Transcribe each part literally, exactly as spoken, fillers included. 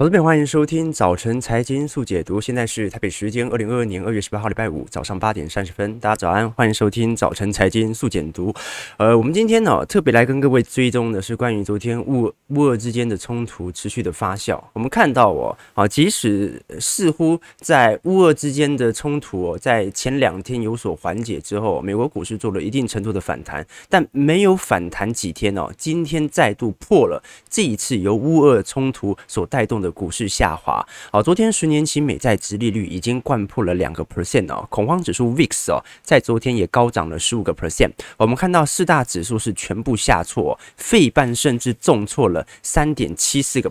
投资朋友，欢迎收听早晨财经速解读，现在是台北时间二零二二年二月十八号礼拜五早上八点三十分，大家早安，欢迎收听早晨财经速解读。呃，我们今天呢、哦、特别来跟各位追踪的是关于昨天乌乌俄之间的冲突持续的发酵。我们看到哦，啊，即使似乎在乌俄之间的冲突、哦、在前两天有所缓解之后，美国股市做了一定程度的反弹，但没有反弹几天哦，今天再度破了这一次由乌俄冲突所带动的股市下滑、哦、昨天十年期美债殖利率已经掼破了 百分之二、哦、恐慌指数 V I X、哦、在昨天也高涨了 百分之十五。 我们看到四大指数是全部下挫、哦、费半甚至重挫了 百分之三点七四、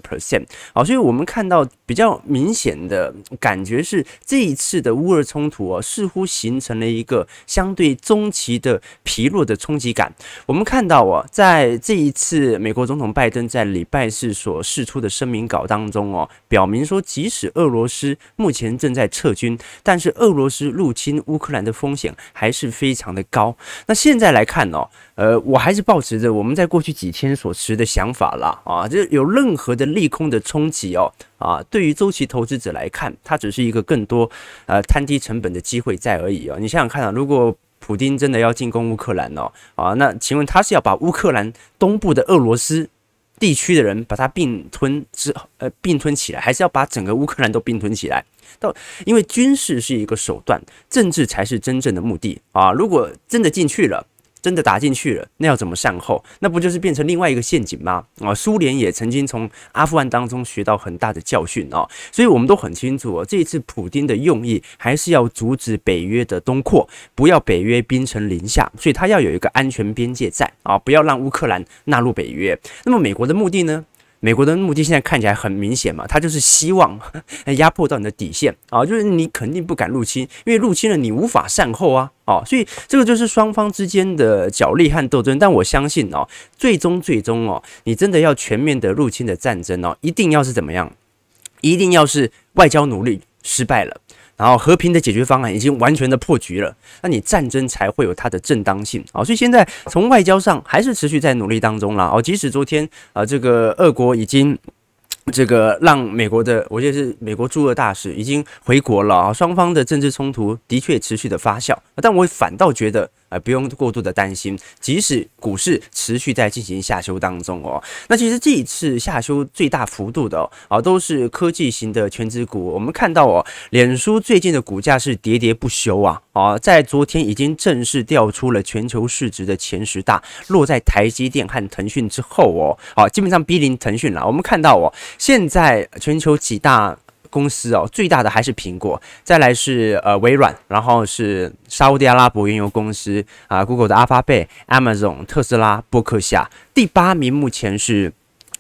哦、所以我们看到比较明显的感觉是这一次的乌俄冲突、哦、似乎形成了一个相对中期的疲弱的冲击感。我们看到、哦、在这一次美国总统拜登在礼拜四所释出的声明稿当中表明说，即使俄罗斯目前正在撤军，但是俄罗斯入侵乌克兰的风险还是非常的高。那现在来看哦，呃，我还是抱持着我们在过去几天所持的想法啦，啊，就有任何的利空的冲击哦。啊，对于周期投资者来看，它只是一个更多呃摊低成本的机会在而已哦。你想想看啊，如果普丁真的要进攻乌克兰哦，啊，那请问他是要把乌克兰东部的俄罗斯地区的人把它并吞之呃并吞起来，还是要把整个乌克兰都并吞起来？到因为军事是一个手段，政治才是真正的目的啊！如果真的进去了，真的打进去了，那要怎么善后？那不就是变成另外一个陷阱吗？啊，苏联也曾经从阿富汗当中学到很大的教训啊、哦，所以我们都很清楚、哦，这一次普丁的用意还是要阻止北约的东扩，不要北约兵城临下，所以他要有一个安全边界在啊，不要让乌克兰纳入北约。那么美国的目的呢？美国的目的现在看起来很明显嘛，他就是希望压迫到你的底线啊，就是你肯定不敢入侵，因为入侵了你无法善后啊。哦，所以这个就是双方之间的角力和斗争，但我相信哦，最终最终哦，你真的要全面的入侵的战争哦，一定要是怎么样？一定要是外交努力失败了，然后和平的解决方案已经完全的破局了，那你战争才会有它的正当性啊、哦。所以现在从外交上还是持续在努力当中啦。哦，即使昨天啊、呃，这个俄国已经。这个让美国的，我觉得是美国驻俄大使已经回国了啊，双方的政治冲突的确持续的发酵，但我反倒觉得。呃，不用过度的担心，即使股市持续在进行下修当中哦，那其实这一次下修最大幅度的哦，啊、都是科技型的全指股。我们看到哦，脸书最近的股价是喋喋不休啊，啊，在昨天已经正式调出了全球市值的前十大，落在台积电和腾讯之后哦，啊，基本上逼临腾讯了。我们看到哦，现在全球几大公司哦，最大的还是苹果，再来是呃微软，然后是沙烏地阿拉伯原油公司啊、呃、，Google 的阿法贝、Amazon、特斯拉、波克夏。第八名目前是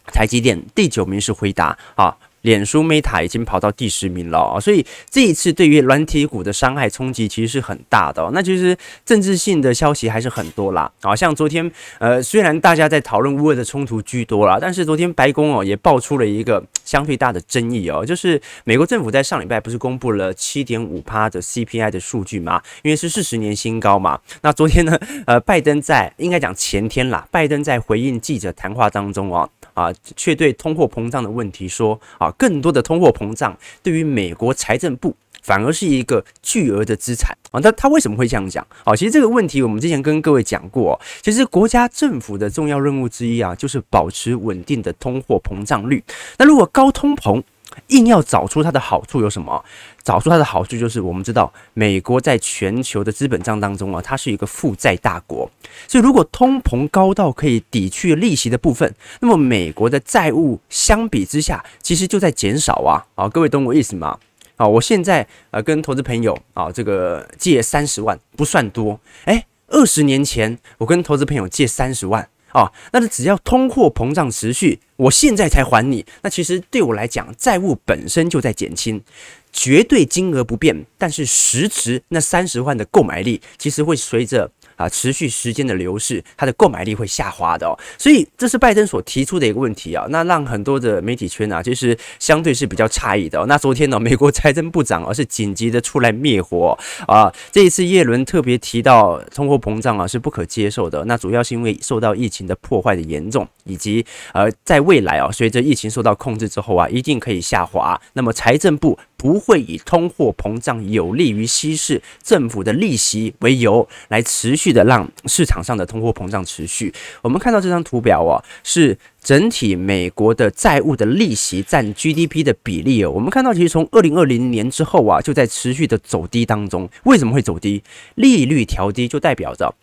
台积电，第九名是辉达啊。脸书 Meta 已经跑到第十名了、哦、所以这一次对于软体股的伤害冲击其实是很大的、哦。那其实政治性的消息还是很多啦，好、哦、像昨天呃虽然大家在讨论乌俄的冲突居多啦，但是昨天白宫哦也爆出了一个相对大的争议哦，就是美国政府在上礼拜不是公布了 百分之七点五 的 C P I 的数据嘛，因为是四十年新高嘛。那昨天呢，呃，拜登在应该讲前天啦，拜登在回应记者谈话当中哦。啊，却对通货膨胀的问题说，啊，更多的通货膨胀对于美国财政部反而是一个巨额的资产啊。那他为什么会这样讲啊？其实这个问题我们之前跟各位讲过、哦，其实国家政府的重要任务之一啊，就是保持稳定的通货膨胀率。那如果高通膨，硬要找出它的好处有什么？找出它的好处就是我们知道，美国在全球的资本账当中啊，它是一个负债大国，所以如果通膨高到可以抵去利息的部分，那么美国的债务相比之下，其实就在减少啊啊！各位懂我意思吗？啊，我现在呃跟投资朋友啊，这个借三十万不算多，哎，二十年前我跟投资朋友借三十万。哦，那只要通货膨胀持续，我现在才还你，那其实对我来讲，债务本身就在减轻，绝对金额不变，但是实质那三十万的购买力，其实会随着啊持续时间的流逝，它的购买力会下滑的哦。所以这是拜登所提出的一个问题啊，那让很多的媒体圈啊，其实相对是比较诧异的哦。那昨天呢、哦，美国财政部长而、啊、是紧急的出来灭火啊、呃，这一次耶伦特别提到通货膨胀啊是不可接受的，那主要是因为受到疫情的破坏的严重，以及呃在未来啊随着疫情受到控制之后啊，一定可以下滑。那么财政部不会以通货膨胀有利于稀释政府的利息为由，来持续的让市场上的通货膨胀持续。我们看到这张图表啊，是整体美国的债务的利息占 G D P 的比例哦，我们看到其实从二零二零年之后啊，就在持续的走低当中。为什么会走低？利率调低就代表着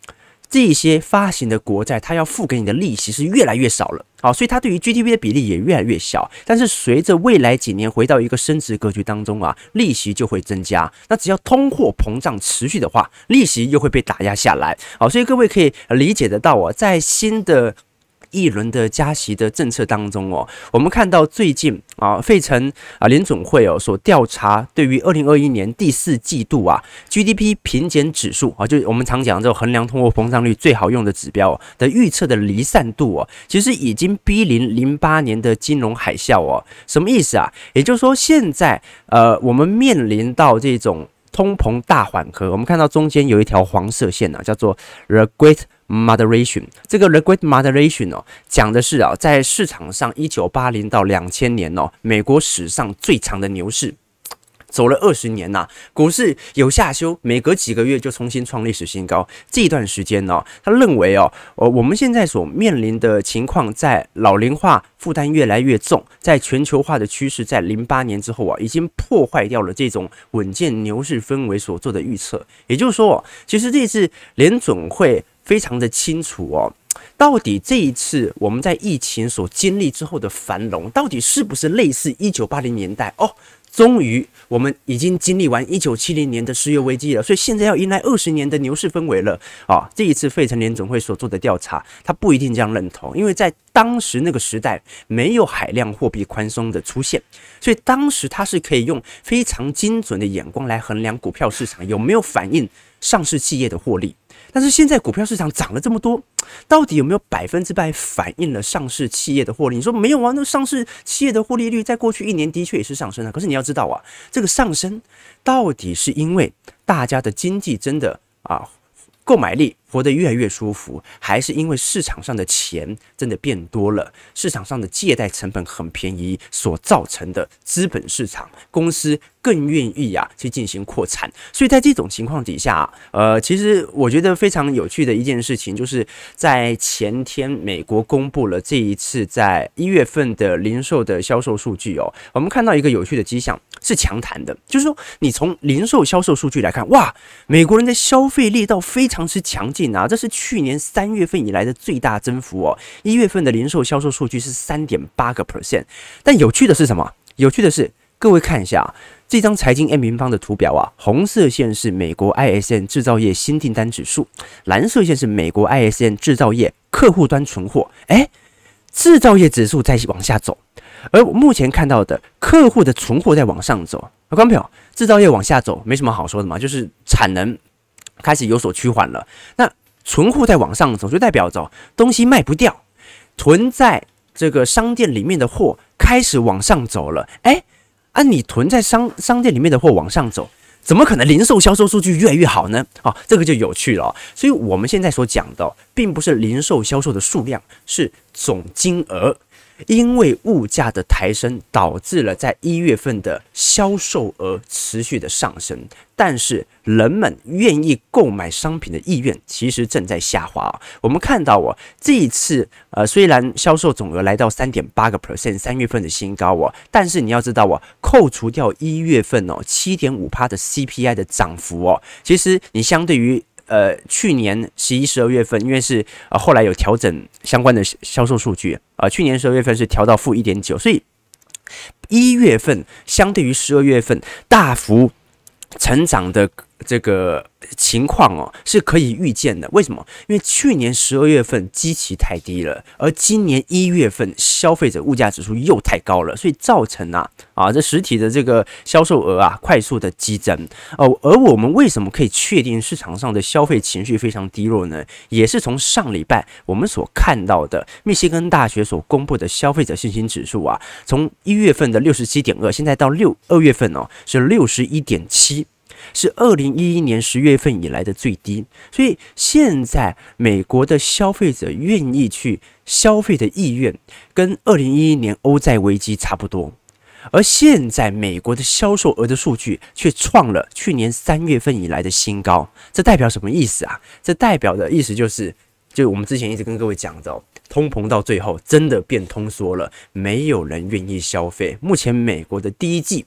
这些发行的国债，它要付给你的利息是越来越少了。好，所以它对于 G D P 的比例也越来越小，但是随着未来几年回到一个升值格局当中啊，利息就会增加。那只要通货膨胀持续的话，利息又会被打压下来。好，所以各位可以理解得到啊，在新的一轮的加息的政策当中哦，我们看到最近啊，费城啊联准会哦所调查对于二零二一年第四季度啊 G D P 平减指数啊，就是我们常讲这种衡量通货膨胀率最好用的指标、哦、的预测的离散度哦，其实已经逼临零八年的金融海啸哦。什么意思啊？也就是说现在呃我们面临到这种通膨大缓和，我们看到中间有一条黄色线啊，叫做 The Great Moderation。 这个 The Great Moderation 哦，讲的是啊，在市场上一九八零到两千年哦，美国史上最长的牛市，走了二十年呐、啊，股市有下修，每隔几个月就重新创历史新高。这一段时间呢、哦，他认为哦，呃，我们现在所面临的情况，在老龄化负担越来越重，在全球化的趋势，在零八年之后啊，已经破坏掉了这种稳健牛市氛围所做的预测。也就是说、哦，其实这次联准会非常的清楚哦。到底这一次我们在疫情所经历之后的繁荣，到底是不是类似一九八零年代哦？终于我们已经经历完一九七零年的石油危机了，所以现在要迎来二十年的牛市氛围了啊！这一次费城联准会所做的调查，他不一定这样认同，因为在当时那个时代没有海量货币宽松的出现，所以当时他是可以用非常精准的眼光来衡量股票市场有没有反映上市企业的获利。但是现在股票市场涨了这么多，到底有没有百分之百反映了上市企业的获利？你说没有啊？那上市企业的获利率在过去一年的确也是上升啊。可是你要知道啊，这个上升到底是因为大家的经济真的啊购买力活得越来越舒服，还是因为市场上的钱真的变多了，市场上的借贷成本很便宜所造成的资本市场公司更愿意啊去进行扩产。所以在这种情况底下、啊、呃，其实我觉得非常有趣的一件事情，就是在前天美国公布了这一次在一月份的零售的销售数据哦，我们看到一个有趣的迹象是强弹的，就是说你从零售销售数据来看，哇，美国人的消费力道非常之强劲啊，这是去年三月份以来的最大增幅哦。一月份的零售销售数据是 百分之三点八， 但有趣的是什么？有趣的是，各位看一下这张财经 M 平方的图表啊，红色线是美国 I S M 制造业新订单指数，蓝色线是美国 I S M 制造业客户端存货。哎，制造业指数在往下走，而我目前看到的客户的存货在往上走。观众朋友，制造业往下走没什么好说的嘛，就是产能开始有所趋缓了。那存货在往上走，就代表着东西卖不掉，囤在这个商店里面的货开始往上走了。哎，啊，你囤在商商店里面的货往上走，怎么可能零售销售数据越来越好呢？啊、哦，这个就有趣了、哦。所以我们现在所讲的、哦，并不是零售销售的数量，是总金额。因为物价的抬升导致了在一月份的销售额持续的上升，但是人们愿意购买商品的意愿其实正在下滑、啊、我们看到、啊、这一次、呃、虽然销售总额来到 百分之三点八， 三月份的新高、啊、但是你要知道、啊、扣除掉一月份、哦、百分之七点五 的 C P I 的涨幅、哦、其实你相对于呃，去年十一、十二月份，因为是呃后来有调整相关的销售数据，呃，去年十二月份是调到负一点九，所以一月份相对于十二月份大幅成长的这个情况哦是可以预见的。为什么？因为去年十二月份基期太低了，而今年一月份消费者物价指数又太高了，所以造成啊啊这实体的这个销售额啊快速的激增哦、呃。而我们为什么可以确定市场上的消费情绪非常低落呢？也是从上礼拜我们所看到的密歇根大学所公布的消费者信心指数啊，从一月份的 六十七点二 现在到六二月份哦是 六十一点七，是二零一一年十月份以来的最低，所以现在美国的消费者愿意去消费的意愿跟二零一一年欧债危机差不多，而现在美国的销售额的数据却创了去年三月份以来的新高，这代表什么意思啊？这代表的意思就是就我们之前一直跟各位讲的、哦、通膨到最后真的变通缩了，没有人愿意消费，目前美国的第一季，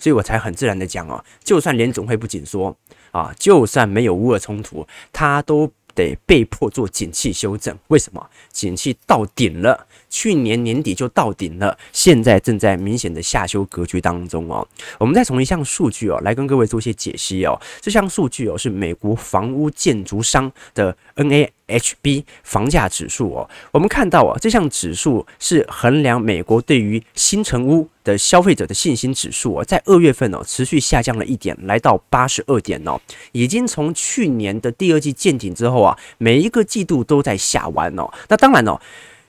所以我才很自然的讲哦，就算联总会不紧缩啊，就算没有乌俄冲突，它都得被迫做景气修正。为什么？景气到顶了，去年年底就到顶了，现在正在明显的下修格局当中哦。我们再从一项数据哦来跟各位做些解析哦。这项数据哦是美国房屋建筑商的 N A H B 房价指数哦。我们看到哦，这项指数是衡量美国对于新成屋的消费者的信心指数、哦、在二月份、哦、持续下降了一点，来到八十二点、哦、已经从去年的第二季见顶之后啊，每一个季度都在下弯哦。那当然哦，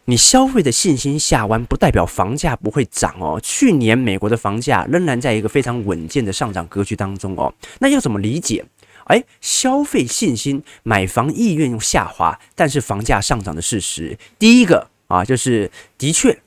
你消费的信心下弯不代表房价不会涨哦。去年美国的房价仍然在一个非常稳健的上涨格局当中哦。那要怎么理解？哎，消费信心、买房意愿下滑，但是房价上涨的事实。第一个啊，就是的确。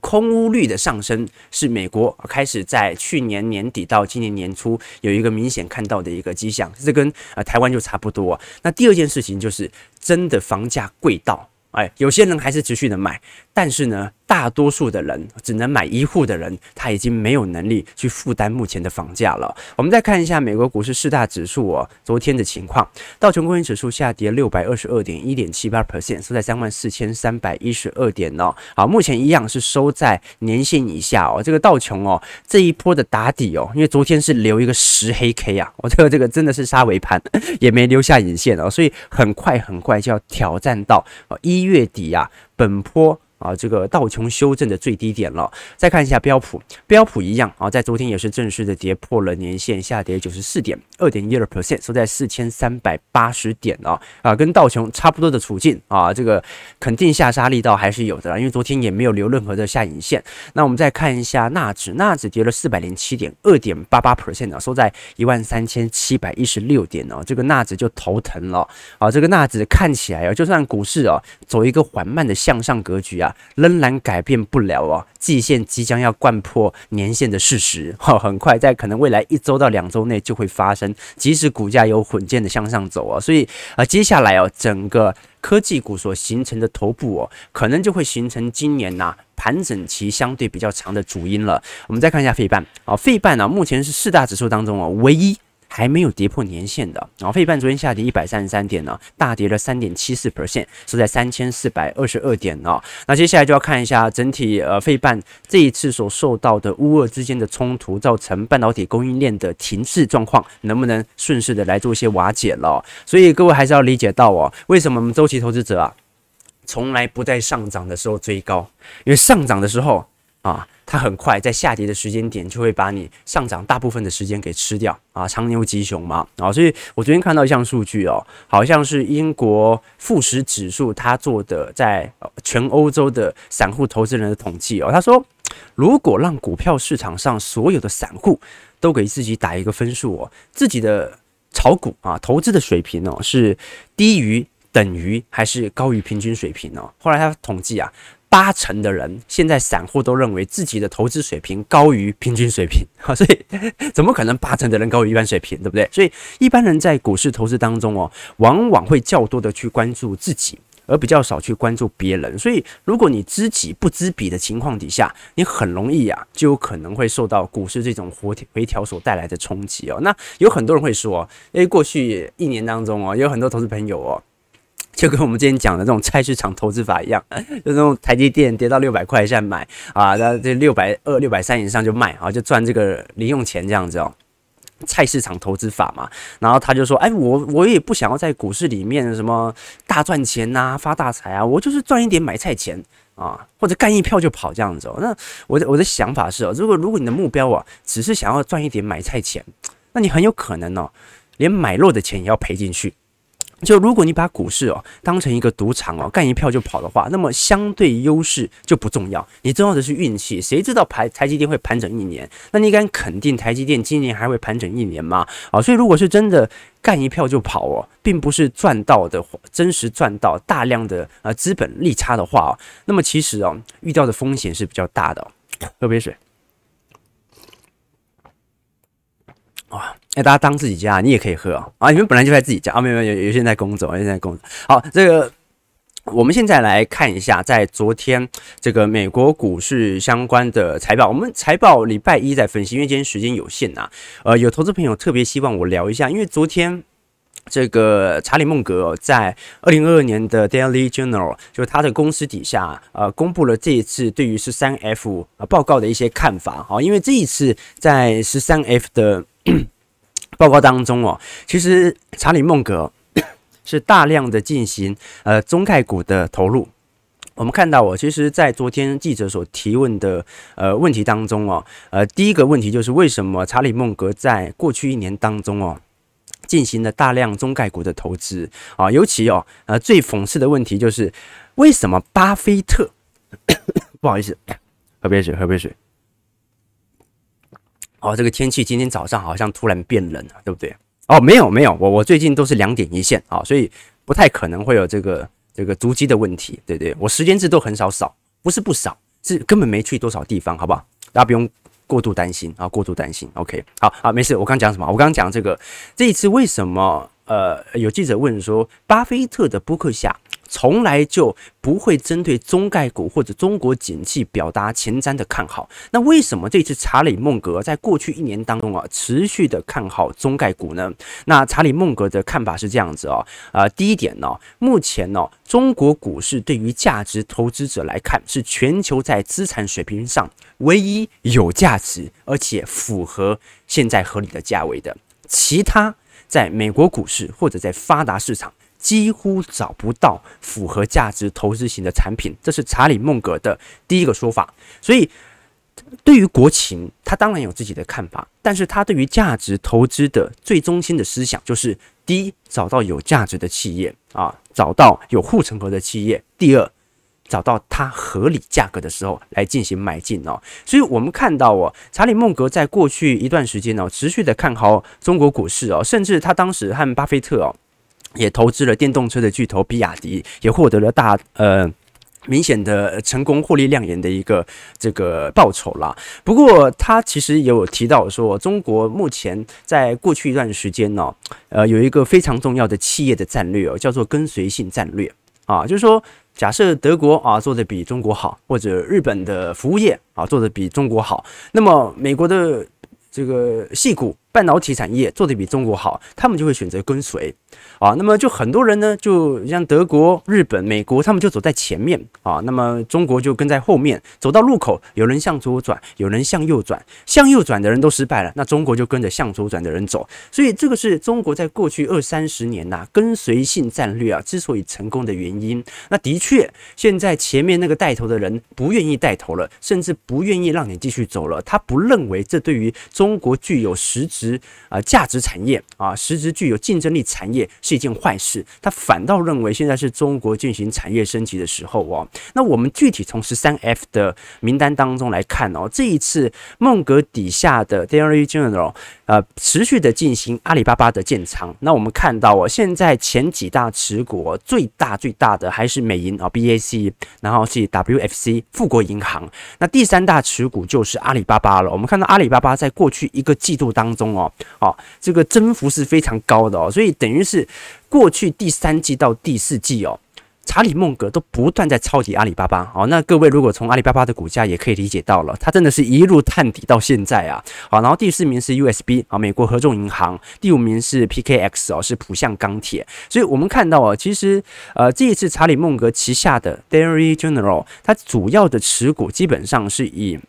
空屋率的上升是美国开始在去年年底到今年年初有一个明显看到的一个迹象，这跟、呃、台湾就差不多、啊。那第二件事情就是真的房价贵到，哎，有些人还是持续的买，但是呢，大多数的人只能买一户的人，他已经没有能力去负担目前的房价了。我们再看一下美国股市四大指数哦，昨天的情况，道琼工业指数下跌 六百二十二点一点七八 百分点， 收在 三万四千三百一十二 点哦。好，目前一样是收在年线以下哦。这个道琼哦，这一波的打底哦，因为昨天是留一个十黑 K 啊，我、哦、这个这个真的是杀尾盘，也没留下影线哦，所以很快很快就要挑战到一、哦、月底啊，本波。啊，这个道琼修正的最低点了。再看一下标普，标普一样啊，在昨天也是正式的跌破了年线，下跌 九十四点二点一二 百分点， 收在四千三百八十点啊，啊，跟道琼差不多的处境啊，这个肯定下杀力道还是有的啦，因为昨天也没有留任何的下影线。那我们再看一下纳指，纳指跌了 四百零七点二点八八 百分点 啊，收在一万三千七百一十六点啊，这个纳指就头疼了啊，这个纳指看起来啊，就算股市啊走一个缓慢的向上格局啊。仍然改变不了哦，季线即将要灌破年线的事实、哦、很快在可能未来一周到两周内就会发生，即使股价有混健的向上走、哦、所以、呃、接下来、哦、整个科技股所形成的头部、哦、可能就会形成今年、啊、盘整期相对比较长的主因了。我们再看一下费半、哦、费半、啊、目前是四大指数当中、哦、唯一还没有跌破年线的，然后费半昨天下跌一百三十三点呢，大跌了 三点七四 百分点， 收在三千四百二十二点哦。那接下来就要看一下整体呃费半这一次所受到的乌俄之间的冲突造成半导体供应链的停滞状况，能不能顺势的来做一些瓦解了、哦。所以各位还是要理解到哦，为什么我们周期投资者啊，从来不在上涨的时候追高，因为上涨的时候啊。它很快在下跌的时间点就会把你上涨大部分的时间给吃掉啊，长牛吉熊嘛啊，所以我昨天看到一项数据哦，好像是英国富时指数它做的在全欧洲的散户投资人的统计哦，他说如果让股票市场上所有的散户都给自己打一个分数哦，自己的炒股啊投资的水平哦是低于、等于还是高于平均水平哦，后来他统计啊。八成的人现在散户都认为自己的投资水平高于平均水平，所以怎么可能八成的人高于一般水平，对不对？所以一般人在股市投资当中哦，往往会较多的去关注自己，而比较少去关注别人。所以如果你知己不知彼的情况底下，你很容易啊，就有可能会受到股市这种回调所带来的冲击哦。那有很多人会说，哎，过去一年当中哦，有很多投资朋友哦。就跟我们之前讲的这种菜市场投资法一样，就那种台积电跌到六百块以下买啊，那这六百二、六百三以上就卖啊，就赚这个零用钱这样子哦。菜市场投资法嘛，然后他就说，哎，我我也不想要在股市里面什么大赚钱啊，发大财啊，我就是赚一点买菜钱啊，或者干一票就跑这样子哦。那我的我的想法是哦，如果如果你的目标啊，只是想要赚一点买菜钱，那你很有可能哦，连买肉的钱也要赔进去。就如果你把股市哦当成一个赌场哦，干一票就跑的话，那么相对优势就不重要，你重要的是运气。谁知道台台积电会盘整一年？那你敢肯定台积电今年还会盘整一年吗？啊、哦，所以如果是真的干一票就跑哦，并不是赚到的真实赚到大量的呃资本利差的话哦，那么其实哦遇到的风险是比较大的哦。喝杯水。哇、哦。哎，大家当自己家，你也可以喝、哦、啊！你们本来就在自己家啊，没有没有，有有些人在工作，有些人在工作。好，这个我们现在来看一下，在昨天这个美国股市相关的财报，我们财报礼拜一在分析，因为今天时间有限啊。呃，有投资朋友特别希望我聊一下，因为昨天。这个查理孟格、哦、在二零二二年的 Daily Journal 就是他的公司底下呃公布了这一次对于 十三 F、呃、报告的一些看法、哦、因为这一次在 十三 F 的报告当中哦，其实查理孟格是大量的进行呃中概股的投入。我们看到哦，其实在昨天记者所提问的呃问题当中哦，呃第一个问题就是为什么查理孟格在过去一年当中哦进行了大量中概股的投资啊，尤其哦，呃，最讽刺的问题就是为什么巴菲特，不好意思，喝杯水，喝杯水。哦，这个天气今天早上好像突然变冷了，对不对？哦，没有没有，我我最近都是两点一线啊、哦，所以不太可能会有这个这个足迹的问题，对不对？我时间制都很少少，不是不少，是根本没去多少地方，好不好？大家不用。过度担心啊，过度担心。OK， 好啊，没事。我刚讲什么？我刚讲这个，这一次为什么呃有记者问说，巴菲特的博客下从来就不会针对中概股或者中国景气表达前瞻的看好，那为什么这次查理孟格在过去一年当中啊持续的看好中概股呢？那查理孟格的看法是这样子哦，呃，第一点呢、哦，目前呢、哦、中国股市对于价值投资者来看是全球在资产水平上。唯一有价值而且符合现在合理的价位的，其他在美国股市或者在发达市场几乎找不到符合价值投资型的产品，这是查理孟格的第一个说法。所以对于国情他当然有自己的看法，但是他对于价值投资的最中心的思想就是第一，找到有价值的企业啊，找到有护城河的企业，第二，找到它合理价格的时候来进行买进哦，所以我们看到哦，查理孟格在过去一段时间哦，持续的看好中国股市哦，甚至他当时和巴菲特哦，也投资了电动车的巨头比亚迪，也获得了大呃。明显的成功获利亮眼的一个这个报酬啦。不过他其实也有提到说，中国目前在过去一段时间呢、哦，呃，有一个非常重要的企业的战略哦，叫做跟随性战略啊，就是说。假设德国啊做得比中国好，或者日本的服务业啊做得比中国好，那么美国的这个矽谷半导体产业做得比中国好，他们就会选择跟随啊。那么就很多人呢，就像德国、日本、美国，他们就走在前面啊，那么中国就跟在后面。走到路口，有人向左转，有人向右转，向右转的人都失败了，那中国就跟着向左转的人走。所以这个是中国在过去二三十年呐、啊、跟随性战略啊之所以成功的原因。那的确，现在前面那个带头的人不愿意带头了，甚至不愿意让你继续走了，他不认为这对于中国具有实质。啊，价值产业啊，实质具有竞争力产业是一件坏事，他反倒认为现在是中国进行产业升级的时候哦。那我们具体从 十三 F 的名单当中来看哦，这一次孟格底下的 Daily Journal 呃持续的进行阿里巴巴的建仓。那我们看到哦，现在前几大持股、哦、最大最大的还是美银啊、哦、B A C， 然后是 W F C 富国银行。那第三大持股就是阿里巴巴了。我们看到阿里巴巴在过去一个季度当中。哦哦、这个增幅是非常高的哦，所以等于是过去第三季到第四季哦，查理孟格都不断在抄底阿里巴巴哦。那各位如果从阿里巴巴的股价也可以理解到了，它真的是一路探底到现在啊。好、哦，然后第四名是 U S B 啊、哦，美国合众银行；第五名是 P K X 哦，是浦项钢铁。所以我们看到哦，其实呃这一次查理孟格旗下的 Daily Journal， 它主要的持股基本上是以。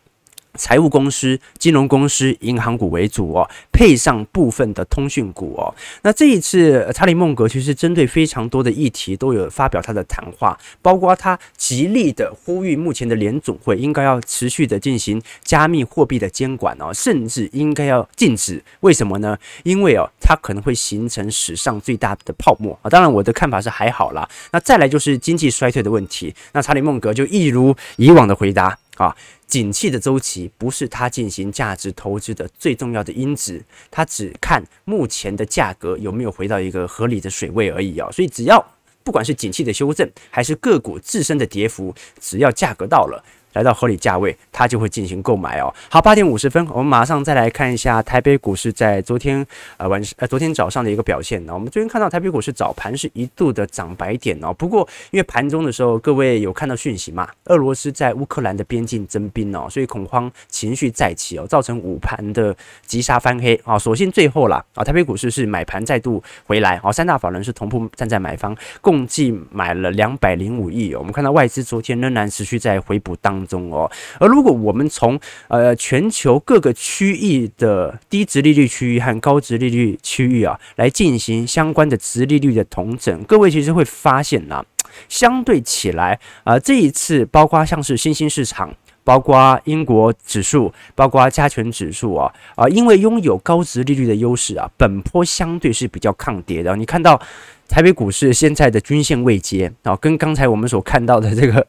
财务公司、金融公司、银行股为主哦，配上部分的通讯股哦。那这一次查理孟格其实针对非常多的议题都有发表他的谈话，包括他极力的呼吁目前的联总会应该要持续的进行加密货币的监管哦，甚至应该要禁止。为什么呢？因为哦，它可能会形成史上最大的泡沫啊。当然我的看法是还好啦。那再来就是经济衰退的问题。那查理孟格就一如以往的回答啊。景气的周期不是他进行价值投资的最重要的因子，他只看目前的价格有没有回到一个合理的水位而已啊、哦。所以只要不管是景气的修正，还是个股自身的跌幅，只要价格到了来到合理价位，他就会进行购买哦。好，八点五十分，我们马上再来看一下台北股市在昨天呃晚呃昨天早上的一个表现呢、哦。我们昨天看到台北股市早盘是一度的涨百点哦，不过因为盘中的时候，各位有看到讯息嘛？俄罗斯在乌克兰的边境征兵哦，所以恐慌情绪再起哦，造成午盘的急杀翻黑啊、哦。所幸最后啦啊、哦，台北股市是买盘再度回来哦，三大法人是同步站在买方，共计买了两百零五亿哦。我们看到外资昨天仍然持续在回补当。中哦，而如果我们从呃全球各个区域的低殖利率区域和高殖利率区域啊来进行相关的殖利率的统整，各位其实会发现啦、啊，相对起来啊、呃，这一次包括像是新兴市场。包括英国指数，包括加权指数啊啊、呃，因为拥有高殖利率的优势啊，本波相对是比较抗跌的。你看到台北股市现在的均线位阶啊，跟刚才我们所看到的这个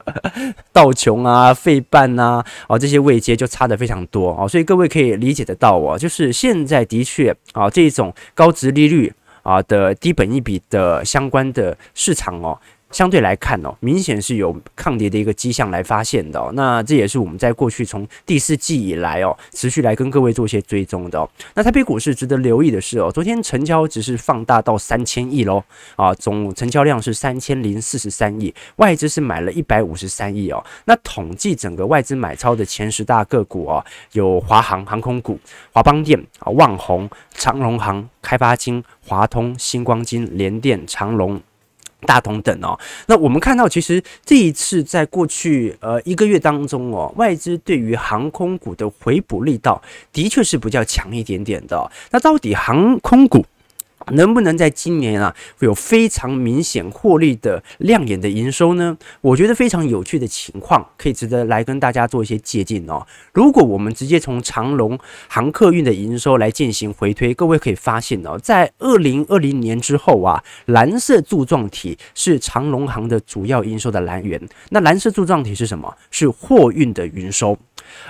道琼啊、费半啊啊这些位阶就差得非常多啊，所以各位可以理解得到啊，就是现在的确啊，这种高殖利率啊的低本益比的相关的市场哦。相对来看哦，明显是有抗跌的一个迹象来发现的哦。那这也是我们在过去从第四季以来哦，持续来跟各位做一些追踪的哦。那台北股市值得留意的是哦，昨天成交只是放大到三千亿喽啊，总成交量是三千零四十三亿，外资是买了一百五十三亿哦。那统计整个外资买超的前十大个股哦，有华航航空股、华邦电啊、旺宏、长荣航、开发金、华通、星光金、联电、长荣。大同等哦，那我们看到其实这一次在过去呃一个月当中哦，外资对于航空股的回补力道的确是比较强一点点的、哦。那到底航空股能不能在今年啊有非常明显获利的亮眼的营收呢？我觉得非常有趣的情况，可以值得来跟大家做一些借鉴哦。如果我们直接从长荣航客运的营收来进行回推，各位可以发现哦，在二零二零年之后啊，蓝色柱状体是长荣航的主要营收的来源。那蓝色柱状体是什么？是货运的营收。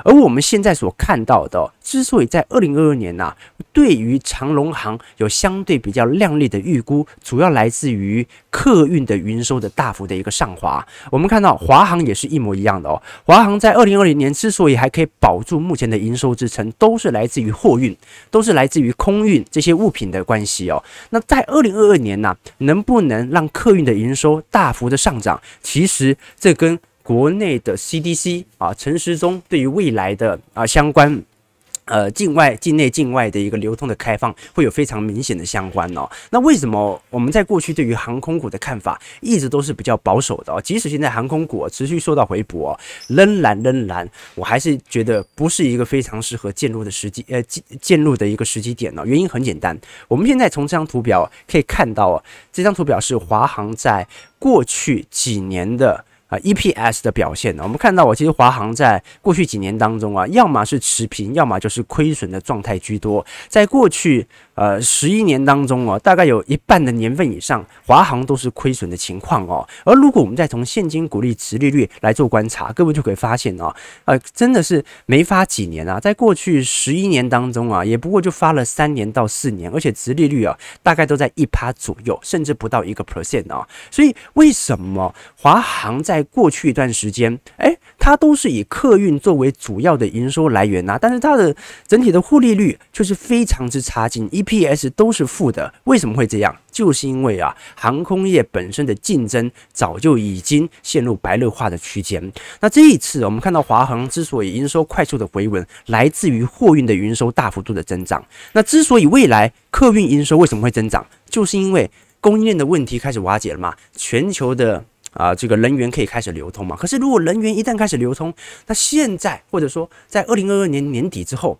而我们现在所看到的，之所以在二零二二年呐、啊，对于长荣航有相对比较亮丽的预估，主要来自于客运的营收的大幅的一个上滑。我们看到华航也是一模一样的哦。华航在二零二零年之所以还可以保住目前的营收支撑，都是来自于货运，都是来自于空运这些物品的关系哦。那在二零二二年呐、啊，能不能让客运的营收大幅的上涨？其实这跟国内的 C D C 啊，陈时中对于未来的啊相关呃境外、境内、境外的一个流通的开放，会有非常明显的相关哦。那为什么我们在过去对于航空股的看法一直都是比较保守的哦？即使现在航空股持续受到回补哦，仍然仍然，我还是觉得不是一个非常适合介入的时机，呃，介入的一个时机点哦。原因很简单，我们现在从这张图表可以看到哦，这张图表是华航在过去几年的。啊 E P S 的表现呢？我们看到，我其实华航在过去几年当中啊，要么是持平，要么就是亏损的状态居多。在过去呃十一年当中哦，大概有一半的年份以上，华航都是亏损的情况哦。而如果我们再从现金股利殖利率来做观察，各位就可以发现哦，呃，真的是没发几年啊，在过去十一年当中啊，也不过就发了三年到四年，而且殖利率啊，大概都在一趴左右，甚至不到一个 percent 啊。所以为什么华航在在过去一段时间，哎，它都是以客运作为主要的营收来源呐、啊，但是它的整体的获利率却是非常之差劲 ，E P S 都是负的。为什么会这样？就是因为啊，航空业本身的竞争早就已经陷入白热化的区间。那这一次我们看到华航之所以营收快速的回稳，来自于货运的营收大幅度的增长。那之所以未来客运营收为什么会增长，就是因为供应链的问题开始瓦解了嘛，全球的。啊、呃、这个人员可以开始流通嘛。可是如果人员一旦开始流通，那现在或者说在二零二二年年底之后，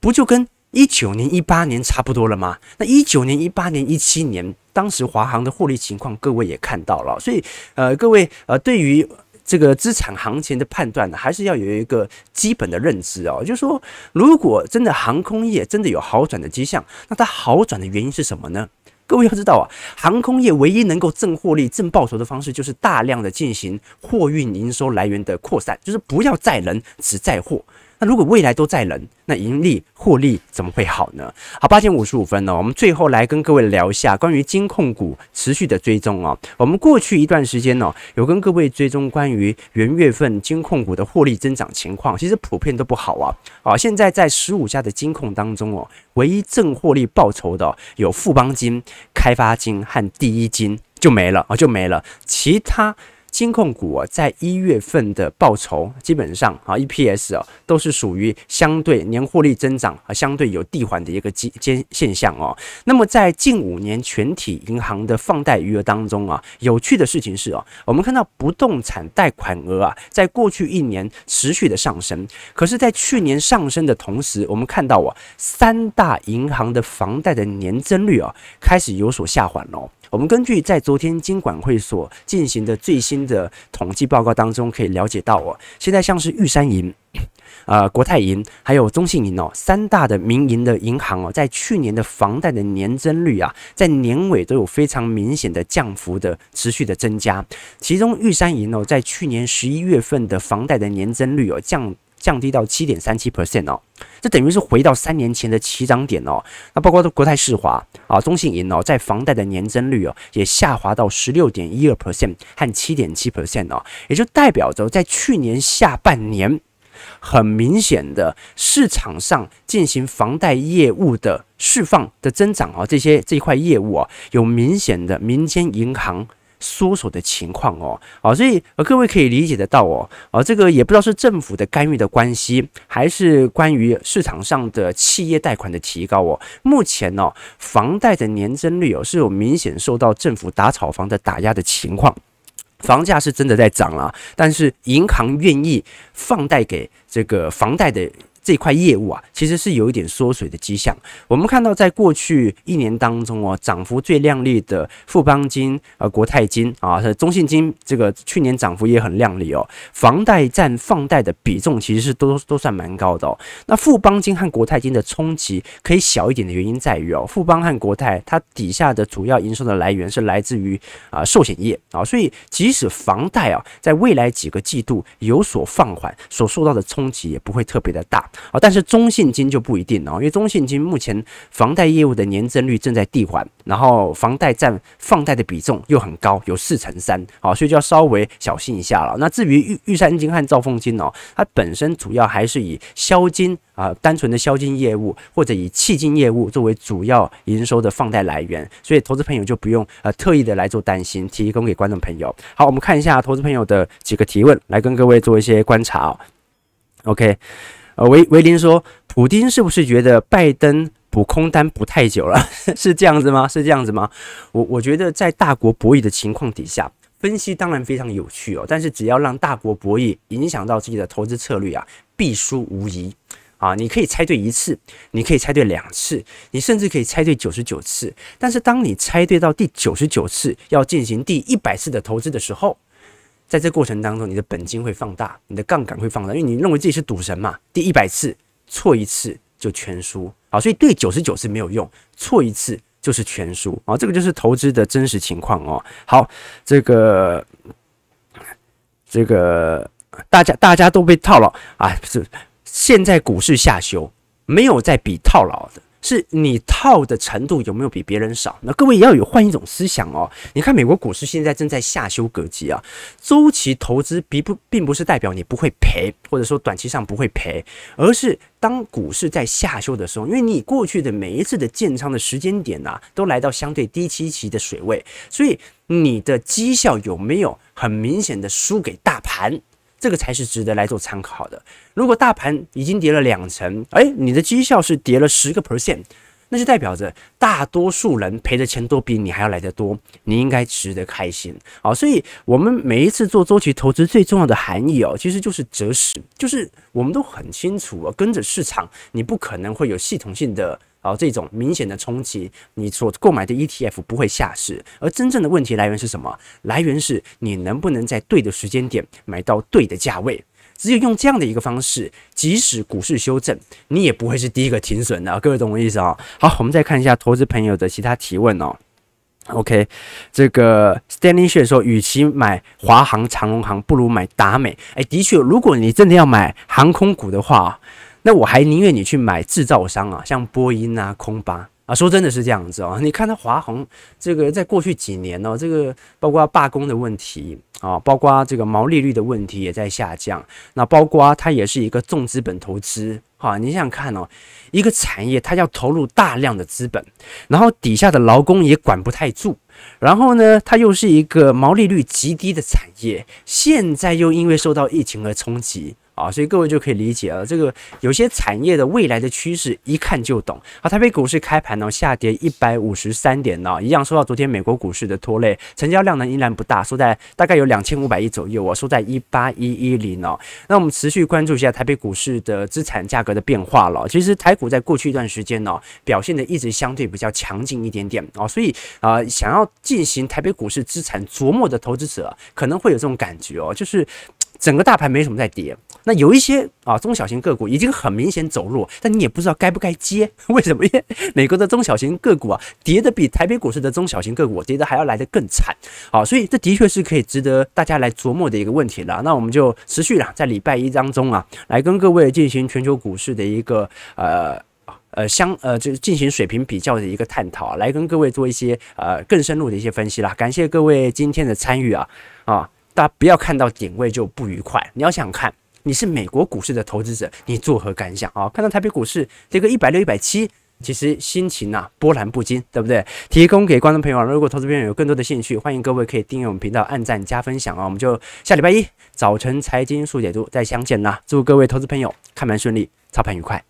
不就跟一九年、一八年差不多了吗？那一九年、一八年、一七年，当时华航的获利情况，各位也看到了。所以，呃，各位，呃，对于这个资产行情的判断呢，还是要有一个基本的认知哦。就是说，如果真的航空业真的有好转的迹象，那它好转的原因是什么呢？各位要知道啊，航空业唯一能够挣获利、挣报酬的方式，就是大量的进行货运营收来源的扩散，就是不要载人，只载货。那如果未来都载人，那盈利获利怎么会好呢？好，八点五十五分呢，我们最后来跟各位聊一下关于金控股持续的追踪哦。我们过去一段时间呢、哦，有跟各位追踪关于元月份金控股的获利增长情况，其实普遍都不好啊。啊，现在在十五家的金控当中哦，唯一正获利报酬的、哦、有富邦金、开发金和第一金，就没了啊，就没了，其他。金控股啊，在一月份的报酬基本上啊 ，E P S 啊都是属于相对年获利增长啊，相对有递缓的一个现象哦。那么在近五年全体银行的放贷余额当中啊，有趣的事情是哦，我们看到不动产贷款额啊，在过去一年持续的上升。可是，在去年上升的同时，我们看到啊，三大银行的房贷的年增率啊，开始有所下缓喽。我们根据在昨天金管会所进行的最新的统计报告当中，可以了解到哦，现在像是玉山银、呃国泰银还有中信银哦，三大的民营的银行哦，在去年的房贷的年增率啊，在年尾都有非常明显的降幅的持续的增加。其中玉山银哦，在去年十一月份的房贷的年增率哦，降降低到 百分之七点三七 哦，这等于是回到三年前的起涨点哦。那包括国泰世华啊、中信银哦，在房贷的年增率哦，也下滑到 百分之十六点一二 和 百分之七点七 哦，也就代表着在去年下半年，很明显的市场上进行房贷业务的释放的增长哦，这些这一块业务啊、哦，有明显的民间银行。缩手的情况哦，啊，所以各位可以理解得到哦，啊，这个也不知道是政府的干预的关系，还是关于市场上的企业贷款的提高哦。目前哦，房贷的年增率哦是有明显受到政府打炒房的打压的情况，房价是真的在涨啦，但是银行愿意放贷给这个房贷的。这块业务啊，其实是有一点缩水的迹象。我们看到，在过去一年当中哦，涨幅最亮丽的富邦金、呃国泰金啊、中信金，这个去年涨幅也很亮丽哦。房贷占放贷的比重其实是都都算蛮高的哦。那富邦金和国泰金的冲击可以小一点的原因在于哦，富邦和国泰它底下的主要营收的来源是来自于啊、呃、寿险业啊，所以即使房贷啊在未来几个季度有所放缓，所受到的冲击也不会特别的大。啊，但是中信金就不一定哦，因为中信金目前房贷业务的年增率正在递缓，然后房贷占放贷的比重又很高，有四成三，好，所以就要稍微小心一下了。那至于玉玉山金和兆丰金哦，它本身主要还是以销金啊、呃，单纯的销金业务或者以契金业务作为主要营收的放贷来源，所以投资朋友就不用呃特意的来做担心，提供给观众朋友。好，我们看一下投资朋友的几个提问，来跟各位做一些观察哦。OK。呃，维维林说，普丁是不是觉得拜登补空单补太久了？是这样子吗？是这样子吗？我我觉得在大国博弈的情况底下，分析当然非常有趣哦，但是只要让大国博弈影响到自己的投资策略啊，必输无疑。啊，你可以猜对一次，你可以猜对两次，你甚至可以猜对九十九次。但是当你猜对到第九十九次，要进行第一百次的投资的时候，在这过程当中，你的本金会放大，你的杠杆会放大，因为你认为自己是赌神嘛。第一百次错一次就全输，好，所以对九十九次没有用，错一次就是全输啊、哦，这个就是投资的真实情况哦。好，这个这个大家大家都被套牢啊，不是，现在股市下修，没有在比套牢的。是你套的程度有没有比别人少？那各位也要有换一种思想哦。你看美国股市现在正在下修格局啊，周期投资并不并不是代表你不会赔，或者说短期上不会赔，而是当股市在下修的时候，因为你过去的每一次的建仓的时间点啊，都来到相对低基期的水位，所以你的绩效有没有很明显的输给大盘？这个才是值得来做参考的。如果大盘已经跌了两成，哎，你的绩效是跌了 百分之十，那就代表着大多数人赔的钱都比你还要来得多，你应该值得开心。好、哦，所以我们每一次做周期投资最重要的含义哦，其实就是择时，就是我们都很清楚哦，跟着市场，你不可能会有系统性的。好，这种明显的冲击，你所购买的 E T F 不会下市，而真正的问题来源是什么？来源是你能不能在对的时间点买到对的价位。只有用这样的一个方式，即使股市修正，你也不会是第一个停损的、啊。各位懂我意思啊、哦？好，我们再看一下投资朋友的其他提问哦。OK， 这个 Stanley Share 说，与其买华航、长荣航，不如买达美。哎，的确，如果你真的要买航空股的话。那我还宁愿你去买制造商啊，像波音啊、空巴啊，说真的是这样子哦。你看它华航这个在过去几年哦，这个包括罢工的问题啊，包括这个毛利率的问题也在下降，那包括它也是一个重资本投资。啊，你想想看哦，一个产业它要投入大量的资本，然后底下的劳工也管不太住，然后呢，它又是一个毛利率极低的产业，现在又因为受到疫情而冲击啊，所以各位就可以理解了，这个有些产业的未来的趋势一看就懂。啊，台北股市开盘呢、哦、下跌一百五十三点呢、哦，一样受到昨天美国股市的拖累，成交量呢依然不大，收在大概有两千五百亿左右哦，收在一八一一零哦。那我们持续关注一下台北股市的资产价格的变化了。其实台股在过去一段时间呢、哦，表现的一直相对比较强劲一点点哦，所以啊、呃，想要进行台北股市资产琢磨的投资者，可能会有这种感觉哦，就是整个大盘没什么在跌，那有一些啊中小型个股已经很明显走弱，但你也不知道该不该接，为什么？因为美国的中小型个股啊，跌的比台北股市的中小型个股跌的还要来得更惨啊，所以这的确是可以值得大家来琢磨的一个问题了。那我们就持续了，在礼拜一当中啊，来跟各位进行全球股市的一个呃。呃，相呃，就进行水平比较的一个探讨、啊，来跟各位做一些呃更深入的一些分析啦。感谢各位今天的参与啊啊！大家不要看到点位就不愉快，你要想看你是美国股市的投资者，你作何感想啊？看到台北股市这个一百六、一百七。其实心情啊波澜不惊，对不对？提供给观众朋友，如果投资朋友有更多的兴趣，欢迎各位可以订阅我们频道、按赞加分享啊！我们就下礼拜一早晨财经速解读再相见啦！祝各位投资朋友看盘顺利，操盘愉快。